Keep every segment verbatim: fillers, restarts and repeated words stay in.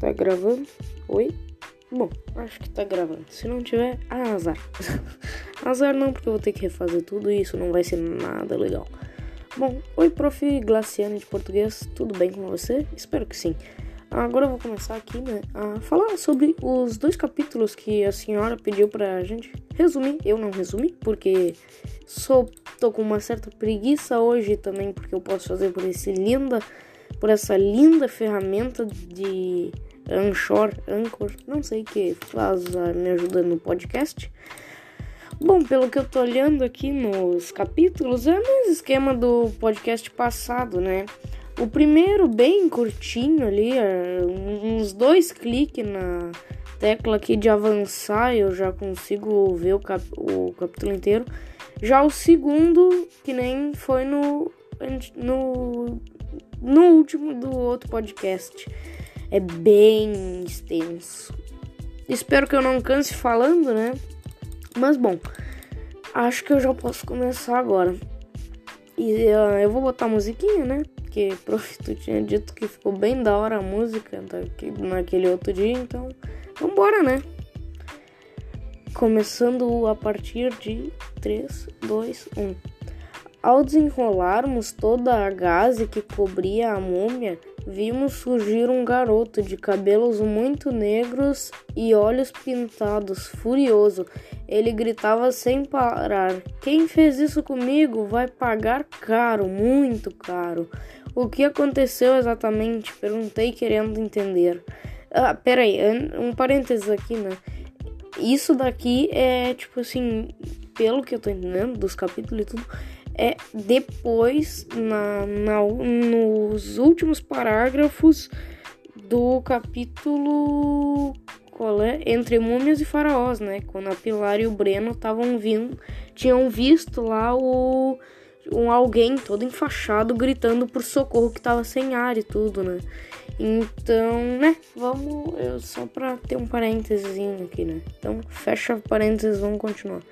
Tá gravando? Oi? Bom, acho que tá gravando. Se não tiver, azar. Azar não, porque eu vou ter que refazer tudo e isso não vai ser nada legal. Bom, oi, prof. Glaciano de português, tudo bem com você? Espero que sim. Agora eu vou começar aqui, né, a falar sobre os dois capítulos que a senhora pediu pra gente resumir. Eu não resumi, porque sou, tô com uma certa preguiça hoje também, porque eu posso fazer por, esse linda, por essa linda ferramenta de Anchor, Anchor, não sei o que faz, me ajuda no podcast. Bom, pelo que eu tô olhando aqui nos capítulos, é o mesmo esquema do podcast passado, né? O primeiro bem curtinho ali, uns dois cliques na tecla aqui de avançar, eu já consigo ver o, cap- o capítulo inteiro. Já o segundo, que nem foi no, no, no último do outro podcast, é bem extenso. Espero que eu não canse falando, né? Mas bom, acho que eu já posso começar agora. E uh, eu vou botar a musiquinha, né? Porque, prof, tu tinha dito que ficou bem da hora a música naquele outro dia, então vambora, né? Começando a partir de três, dois, um. Ao desenrolarmos toda a gaze que cobria a múmia, vimos surgir um garoto de cabelos muito negros e olhos pintados, furioso. Ele gritava sem parar: "Quem fez isso comigo vai pagar caro, muito caro." "O que aconteceu exatamente?" perguntei, querendo entender. Ah, peraí, um parênteses aqui, né? Isso daqui é, tipo assim, pelo que eu tô entendendo dos capítulos e tudo, é depois, na, na, nos últimos parágrafos do capítulo, qual é? Entre Múmias e Faraós, né? Quando a Pilar e o Breno estavam vindo, tinham visto lá o, um alguém todo enfaixado gritando por socorro que tava sem ar e tudo, né? Então, né? Vamos, eu, só pra ter um parêntesinho aqui, né? Então, fecha parênteses, vamos continuar.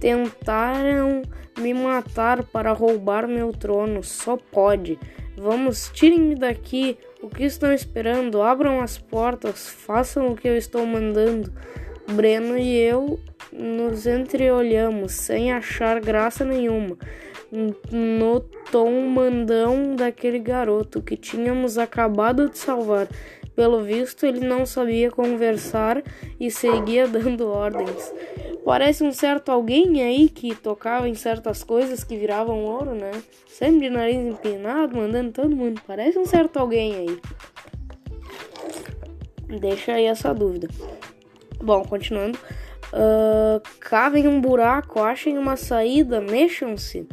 "Tentaram me matar para roubar meu trono, só pode. Vamos, tirem-me daqui. O que estão esperando? Abram as portas, façam o que eu estou mandando." Breno e eu nos entreolhamos, sem achar graça nenhuma no tom mandão daquele garoto que tínhamos acabado de salvar. Pelo visto, ele não sabia conversar e seguia dando ordens. Parece um certo alguém aí que tocava em certas coisas que viravam ouro, né? Sempre de nariz empinado, mandando todo mundo. Parece um certo alguém aí. Deixa aí essa dúvida. Bom, continuando. Uh, cavem um buraco, achem uma saída, mexam-se.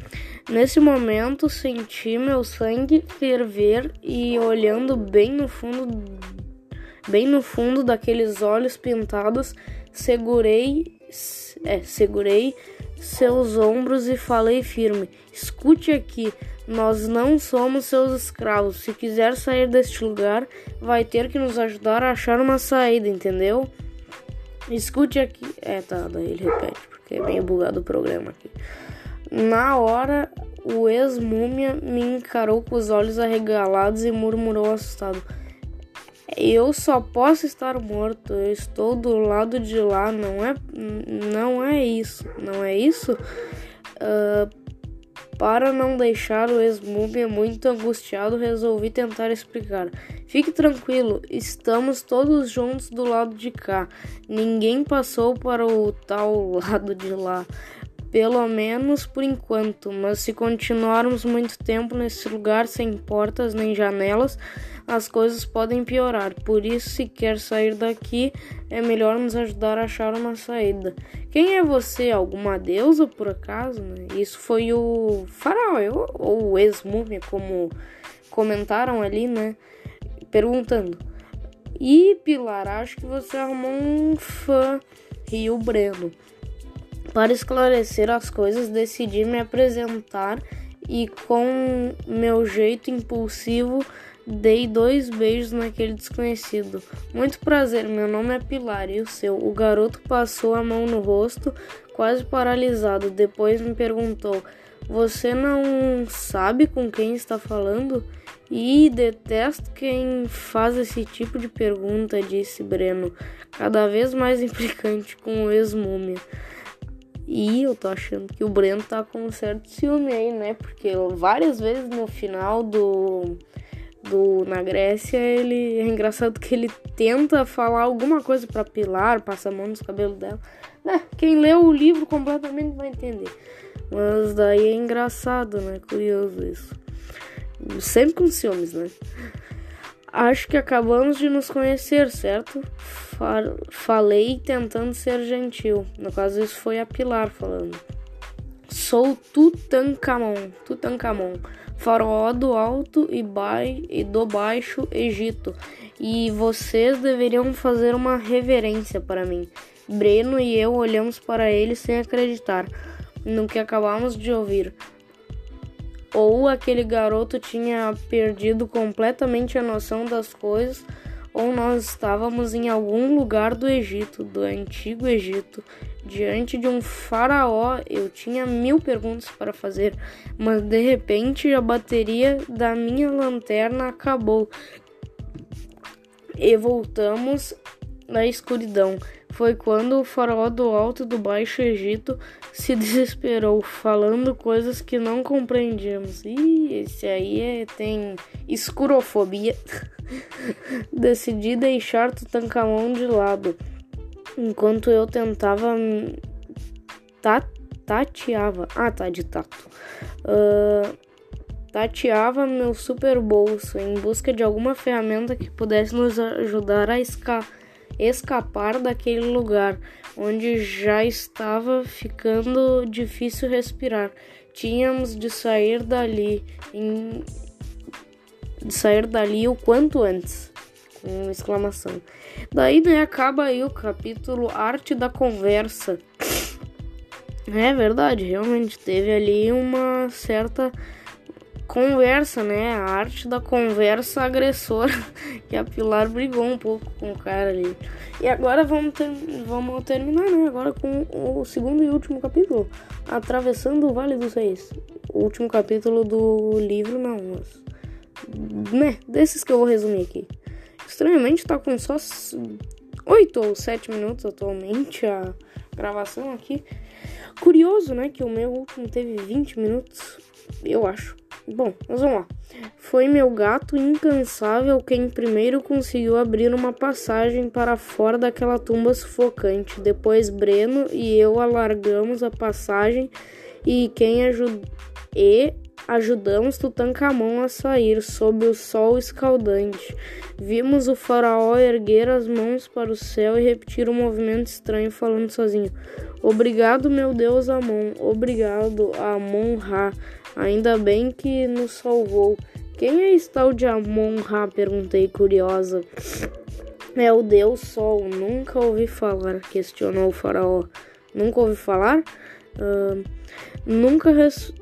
Nesse momento senti meu sangue ferver e, olhando bem no fundo, bem no fundo daqueles olhos pintados, segurei, é, segurei seus ombros e falei firme: "Escute aqui, nós não somos seus escravos. Se quiser sair deste lugar, vai ter que nos ajudar a achar uma saída, entendeu? Escute aqui." É, tá, daí ele repete, porque é meio bugado o programa aqui. Na hora, o ex-múmia me encarou com os olhos arregalados e murmurou assustado: "Eu só posso estar morto, eu estou do lado de lá, não é, não é isso, não é isso?" Uh, para não deixar o ex-múmia muito angustiado, resolvi tentar explicar: "Fique tranquilo, estamos todos juntos do lado de cá, ninguém passou para o tal lado de lá. Pelo menos por enquanto, mas se continuarmos muito tempo nesse lugar sem portas nem janelas, as coisas podem piorar. Por isso, se quer sair daqui, é melhor nos ajudar a achar uma saída." "Quem é você? Alguma deusa, por acaso?" Isso foi o faraó, ou o ex-múmia, como comentaram ali, né? Perguntando. "Ih, Pilar, acho que você arrumou um fã", riu Breno. Para esclarecer as coisas, decidi me apresentar e, com meu jeito impulsivo, dei dois beijos naquele desconhecido. "Muito prazer, meu nome é Pilar, e o seu?" O garoto passou a mão no rosto, quase paralisado. Depois me perguntou: "Você não sabe com quem está falando?" E detesto quem faz esse tipo de pergunta, disse Breno, cada vez mais implicante com o ex-múmia. E eu tô achando que o Breno tá com um certo ciúme aí, né? Porque várias vezes no final do... do na Grécia, ele é engraçado que ele tenta falar alguma coisa pra Pilar, passa a mão nos cabelos dela. Né? Quem leu o livro completamente vai entender. Mas daí é engraçado, né? Curioso isso. Sempre com ciúmes, né? Acho que acabamos de nos conhecer, certo? Far- falei tentando ser gentil. No caso, isso foi a Pilar falando. Sou Tutankhamon, Tutankhamon, faraó do Alto e, bai- e do Baixo Egito. E vocês deveriam fazer uma reverência para mim. Breno e eu olhamos para ele sem acreditar no que acabamos de ouvir. Ou aquele garoto tinha perdido completamente a noção das coisas, ou nós estávamos em algum lugar do Egito, do Antigo Egito, diante de um faraó. Eu tinha mil perguntas para fazer, mas de repente a bateria da minha lanterna acabou e voltamos na escuridão. Foi quando o faraó do Alto do Baixo Egito se desesperou, falando coisas que não compreendíamos. Ih, esse aí é, tem escurofobia. Decidi deixar Tutankhamon de lado, enquanto eu tentava... Ta- tateava... Ah, tá, de tato. Uh, tateava meu super bolso em busca de alguma ferramenta que pudesse nos ajudar a escapar. escapar daquele lugar onde já estava ficando difícil respirar. Tínhamos de sair dali em... de sair dali o quanto antes, com exclamação. Daí, né, acaba aí o capítulo Arte da Conversa. É verdade, realmente teve ali uma certa conversa, né? A arte da conversa agressora, que a Pilar brigou um pouco com o cara ali. E agora vamos, ter, vamos terminar, né? Agora com o segundo e último capítulo, Atravessando o Vale dos Reis. O último capítulo do livro, não, mas... né? Desses que eu vou resumir aqui. Estranhamente tá com só oito ou sete minutos atualmente a gravação aqui. Curioso, né? Que o meu último teve vinte minutos, eu acho. Bom, mas vamos lá. Foi meu gato incansável quem primeiro conseguiu abrir uma passagem para fora daquela tumba sufocante. Depois Breno e eu alargamos a passagem e quem ajud... e ajudamos Tutankhamon a sair sob o sol escaldante. Vimos o faraó erguer as mãos para o céu e repetir um movimento estranho, falando sozinho. Obrigado, meu Deus Amon. Obrigado, Amon-Ra. Ainda bem que nos salvou. Quem é esse tal de Amon-Ra? Perguntei, curiosa. É o Deus Sol. Nunca ouvi falar, questionou o faraó. Nunca ouvi falar? Uh, nunca, res-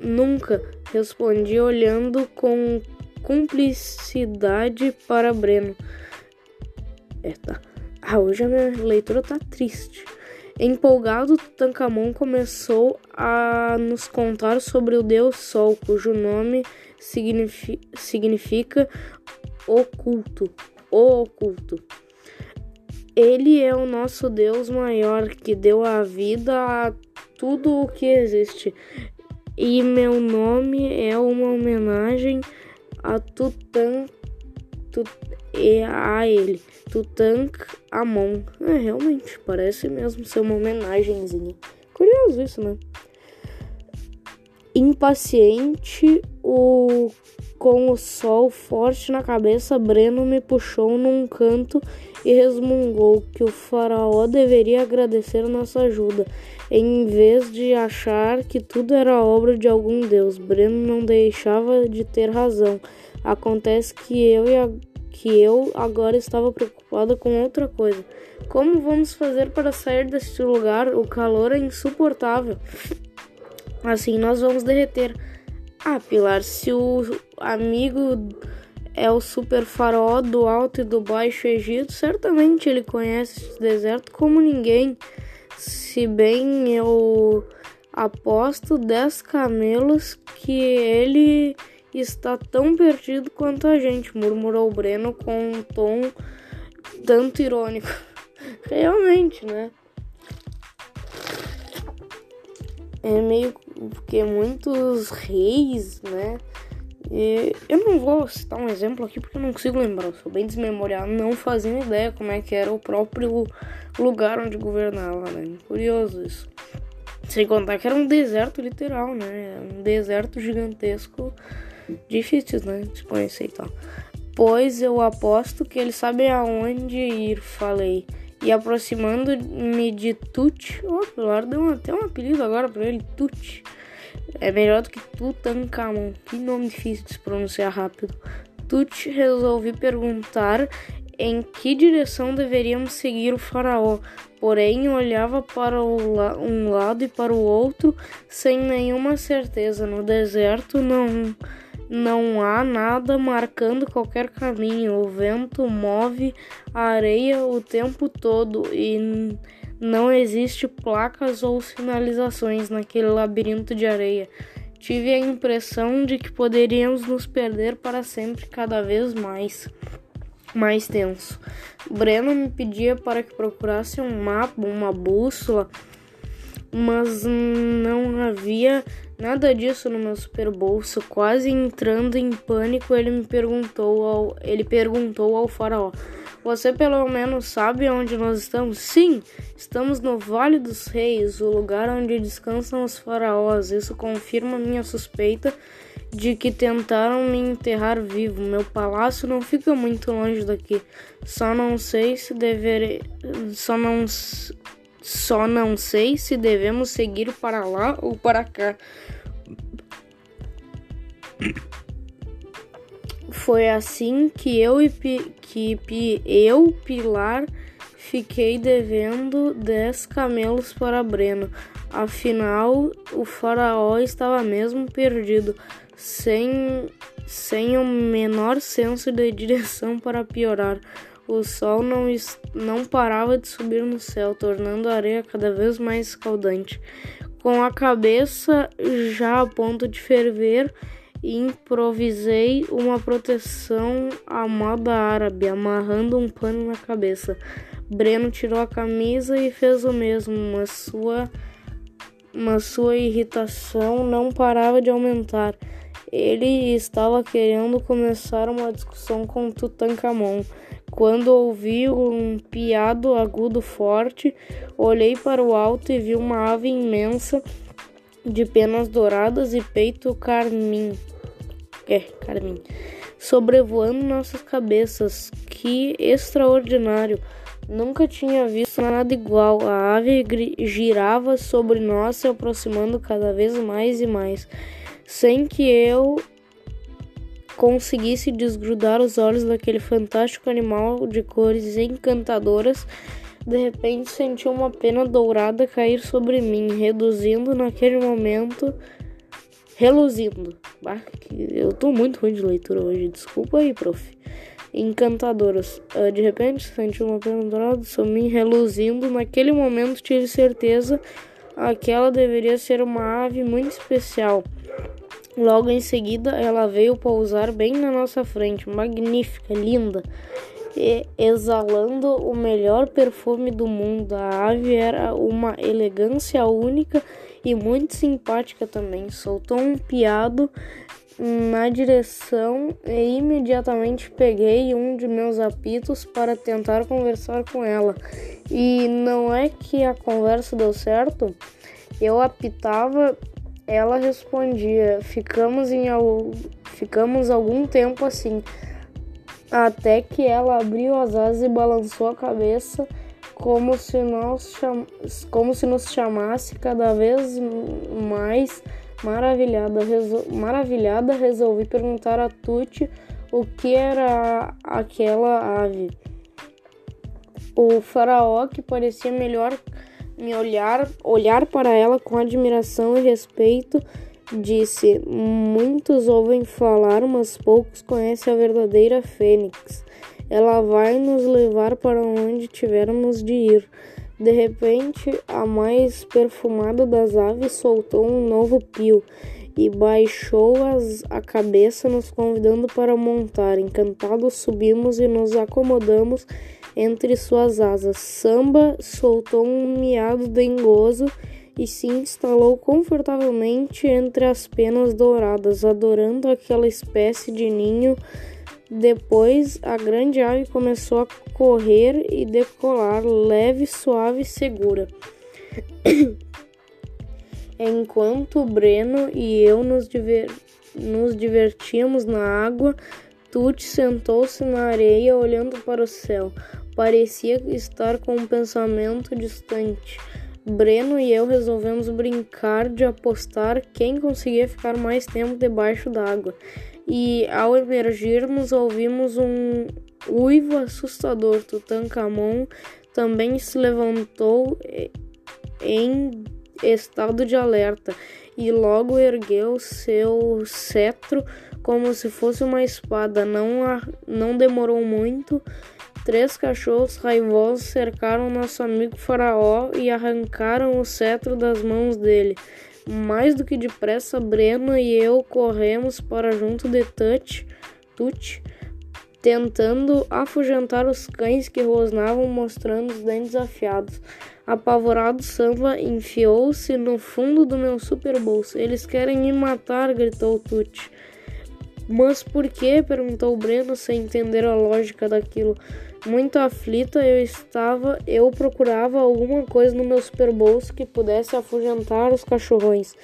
nunca respondi, olhando com cumplicidade para Breno. É, tá. Ah, hoje a minha leitura tá triste. Empolgado, Tutankhamon começou a nos contar sobre o Deus Sol, cujo nome signifi- significa oculto. O oculto. Ele é o nosso Deus maior, que deu a vida a tudo o que existe. E meu nome é uma homenagem a Tutan... Tut- E a ele, Tutankhamon. É, realmente, parece mesmo ser uma homenagenzinha. Curioso isso, né? Impaciente, o... com o sol forte na cabeça, Breno me puxou num canto e resmungou que o faraó deveria agradecer nossa ajuda, em vez de achar que tudo era obra de algum deus. Breno não deixava de ter razão. Acontece que eu e a que eu agora estava preocupada com outra coisa. Como vamos fazer para sair deste lugar? O calor é insuportável. Assim nós vamos derreter. Ah, Pilar, se o amigo é o super faraó do Alto e do Baixo Egito, certamente ele conhece este deserto como ninguém. Se bem eu aposto dez camelos que ele... está tão perdido quanto a gente, murmurou Breno com um tom tanto irônico. Realmente, né? É meio que muitos reis, né? E eu não vou citar um exemplo aqui porque eu não consigo lembrar, eu sou bem desmemoriado, não fazia ideia como é que era o próprio lugar onde governava, né? Curioso isso. Sem contar que era um deserto literal, né? Um deserto gigantesco, difícil, né, de conhecer e tal. Pois eu aposto que eles sabem aonde ir, falei. E aproximando-me de Tucci, ó, oh, Pilar deu até um apelido agora pra ele, Tucci. É melhor do que Tutankhamon, que nome difícil de se pronunciar rápido. Tucci, resolvi perguntar em que direção deveríamos seguir o faraó, porém olhava para um lado e para o outro sem nenhuma certeza. No deserto não, não há nada marcando qualquer caminho, o vento move a areia o tempo todo e não existe placas ou sinalizações naquele labirinto de areia. Tive a impressão de que poderíamos nos perder para sempre, cada vez mais. mais tenso. Breno me pedia para que procurasse um mapa, uma bússola, mas não havia nada disso no meu super bolso. Quase entrando em pânico, ele me perguntou ao, ele perguntou ao faraó: você pelo menos sabe onde nós estamos? Sim, estamos no Vale dos Reis, o lugar onde descansam os faraós. Isso confirma minha suspeita de que tentaram me enterrar vivo. Meu palácio não fica muito longe daqui. Só não sei se deverei... Só não... Só não sei se devemos seguir para lá ou para cá. Foi assim que eu e Pi... que Pi... eu, Pilar, fiquei devendo dez camelos para Breno. Afinal, o faraó estava mesmo perdido. Sem, sem o menor senso de direção. Para piorar, o sol não, não parava de subir no céu, tornando a areia cada vez mais escaldante. Com a cabeça já a ponto de ferver, improvisei uma proteção à moda árabe, amarrando um pano na cabeça. Breno tirou a camisa e fez o mesmo, mas sua, mas sua irritação não parava de aumentar. Ele estava querendo começar uma discussão com Tutankhamon, quando ouvi um piado agudo forte, olhei para o alto e vi uma ave imensa, de penas douradas e peito carmim, é, carmim, sobrevoando nossas cabeças. Que extraordinário! Nunca tinha visto nada igual. A ave girava sobre nós, se aproximando cada vez mais e mais, sem que eu conseguisse desgrudar os olhos daquele fantástico animal de cores encantadoras. De repente senti uma pena dourada cair sobre mim, reduzindo naquele momento... Reluzindo. Bah, eu tô muito ruim de leitura hoje, desculpa aí, prof. Encantadoras. De repente senti uma pena dourada sobre mim, reluzindo. Naquele momento tive certeza que ela deveria ser uma ave muito especial. Logo em seguida, ela veio pousar bem na nossa frente, magnífica, linda, e exalando o melhor perfume do mundo. A ave era uma elegância única e muito simpática também. Soltou um piado na direção e imediatamente peguei um de meus apitos para tentar conversar com ela. E não é que a conversa deu certo? Eu apitava... Ela respondia. Ficamos, em al... Ficamos algum tempo assim, até que ela abriu as asas e balançou a cabeça como se, nós cham... como se nos chamasse, cada vez mais maravilhada. Resol... Maravilhada, resolvi perguntar a Tucci o que era aquela ave. O faraó, que parecia melhor... Me olhar, olhar para ela com admiração e respeito, disse: muitos ouvem falar, mas poucos conhecem a verdadeira Fênix. Ela vai nos levar para onde tivermos de ir. De repente, a mais perfumada das aves soltou um novo pio e baixou as, a cabeça, nos convidando para montar. Encantados, subimos e nos acomodamos entre suas asas. Samba soltou um miado dengoso e se instalou confortavelmente entre as penas douradas, adorando aquela espécie de ninho. Depois, a grande ave começou a correr e decolar, leve, suave e segura. Enquanto Breno e eu nos, diver... nos divertíamos na água, Tucci sentou-se na areia olhando para o céu. Parecia estar com um pensamento distante. Breno e eu resolvemos brincar de apostar quem conseguia ficar mais tempo debaixo d'água. E ao emergirmos, ouvimos um uivo assustador. Tutankhamon também se levantou em estado de alerta e logo ergueu seu cetro como se fosse uma espada. Não, a, não demorou muito. Três cachorros raivosos cercaram nosso amigo faraó e arrancaram o cetro das mãos dele. Mais do que depressa, Breno e eu corremos para junto de Tucci, tentando afugentar os cães que rosnavam, mostrando os dentes afiados. Apavorado, Samba enfiou-se no fundo do meu super bolso. "Eles querem me matar", gritou Tucci. "Mas por quê?", perguntou Breno, sem entender a lógica daquilo. Muito aflita, eu estava, eu procurava alguma coisa no meu superbolso que pudesse afugentar os cachorrões.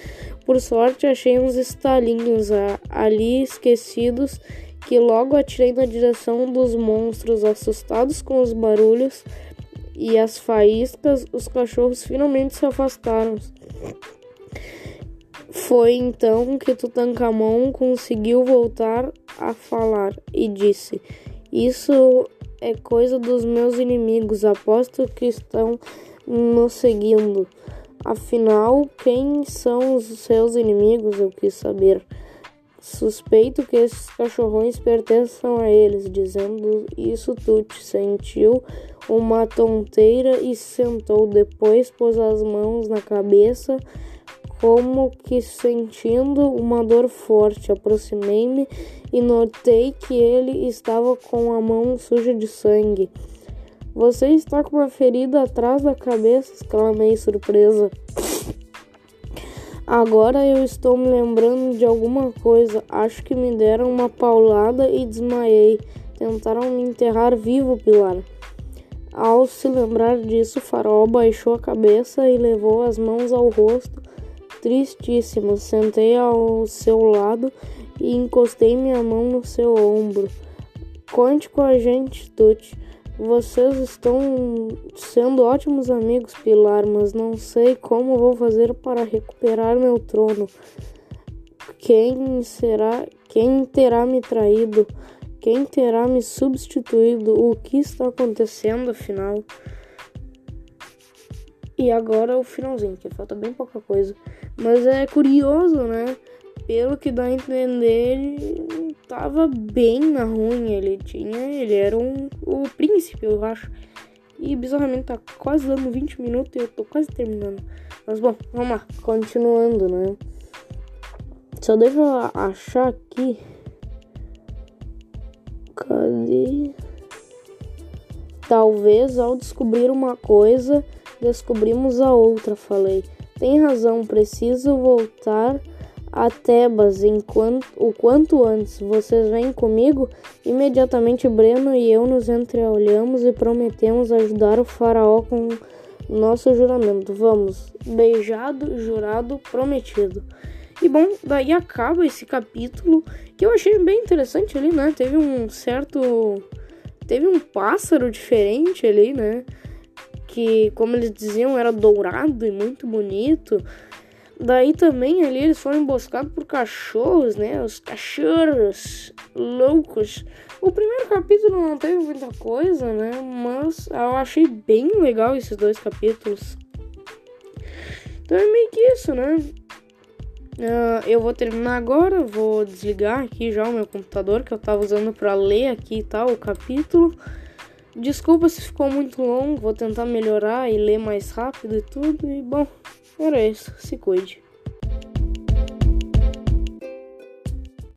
Por sorte, achei uns estalinhos ali esquecidos, que logo atirei na direção dos monstros. Assustados com os barulhos e as faíscas, os cachorros finalmente se afastaram. Foi então que Tutankhamon conseguiu voltar a falar e disse: "Isso é coisa dos meus inimigos. Aposto que estão nos seguindo." Afinal, quem são os seus inimigos? Eu quis saber. "Suspeito que esses cachorrões pertençam a eles." Dizendo isso, Tucci sentiu uma tonteira e sentou. Depois pôs as mãos na cabeça, como que sentindo uma dor forte. Aproximei-me e notei que ele estava com a mão suja de sangue. "Você está com uma ferida atrás da cabeça!" exclamei surpresa. Agora eu estou me lembrando de alguma coisa. Acho que me deram uma paulada e desmaiei. "Tentaram me enterrar vivo, Pilar." Ao se lembrar disso, o faraó baixou a cabeça e levou as mãos ao rosto, tristíssimo. Sentei ao seu lado e encostei minha mão no seu ombro. "Conte com a gente, Tucci. Vocês estão sendo ótimos amigos, Pilar, mas não sei como vou fazer para recuperar meu trono. Quem será? Quem terá me traído? Quem terá me substituído? O que está acontecendo, afinal?" E agora o finalzinho, que falta bem pouca coisa. Mas é curioso, né? Pelo que dá a entender, ele tava bem na ruim. Ele tinha, ele era um, o príncipe, eu acho. E bizarramente tá quase dando vinte minutos e eu tô quase terminando. Mas bom, vamos lá, continuando, né? Só deixa eu achar aqui. Cadê? "Talvez ao descobrir uma coisa, descobrimos a outra", falei. "Tem razão, preciso voltar a Tebas enquanto, o quanto antes. Vocês vêm comigo?" Imediatamente Breno e eu nos entreolhamos e prometemos ajudar o faraó com nosso juramento. Vamos, beijado, jurado, prometido. E bom, daí acaba esse capítulo, que eu achei bem interessante ali, né? Teve um certo... Teve um pássaro diferente ali, né? Que, como eles diziam, era dourado e muito bonito. Daí também ali eles foram emboscados por cachorros, né? Os cachorros loucos. O primeiro capítulo não teve muita coisa, né? Mas eu achei bem legal esses dois capítulos. Então é meio que isso, né? Uh, eu vou terminar agora, vou desligar aqui já o meu computador que eu tava usando pra ler aqui e tal, o capítulo. Desculpa se ficou muito longo, vou tentar melhorar e ler mais rápido e tudo. E bom, era isso, se cuide.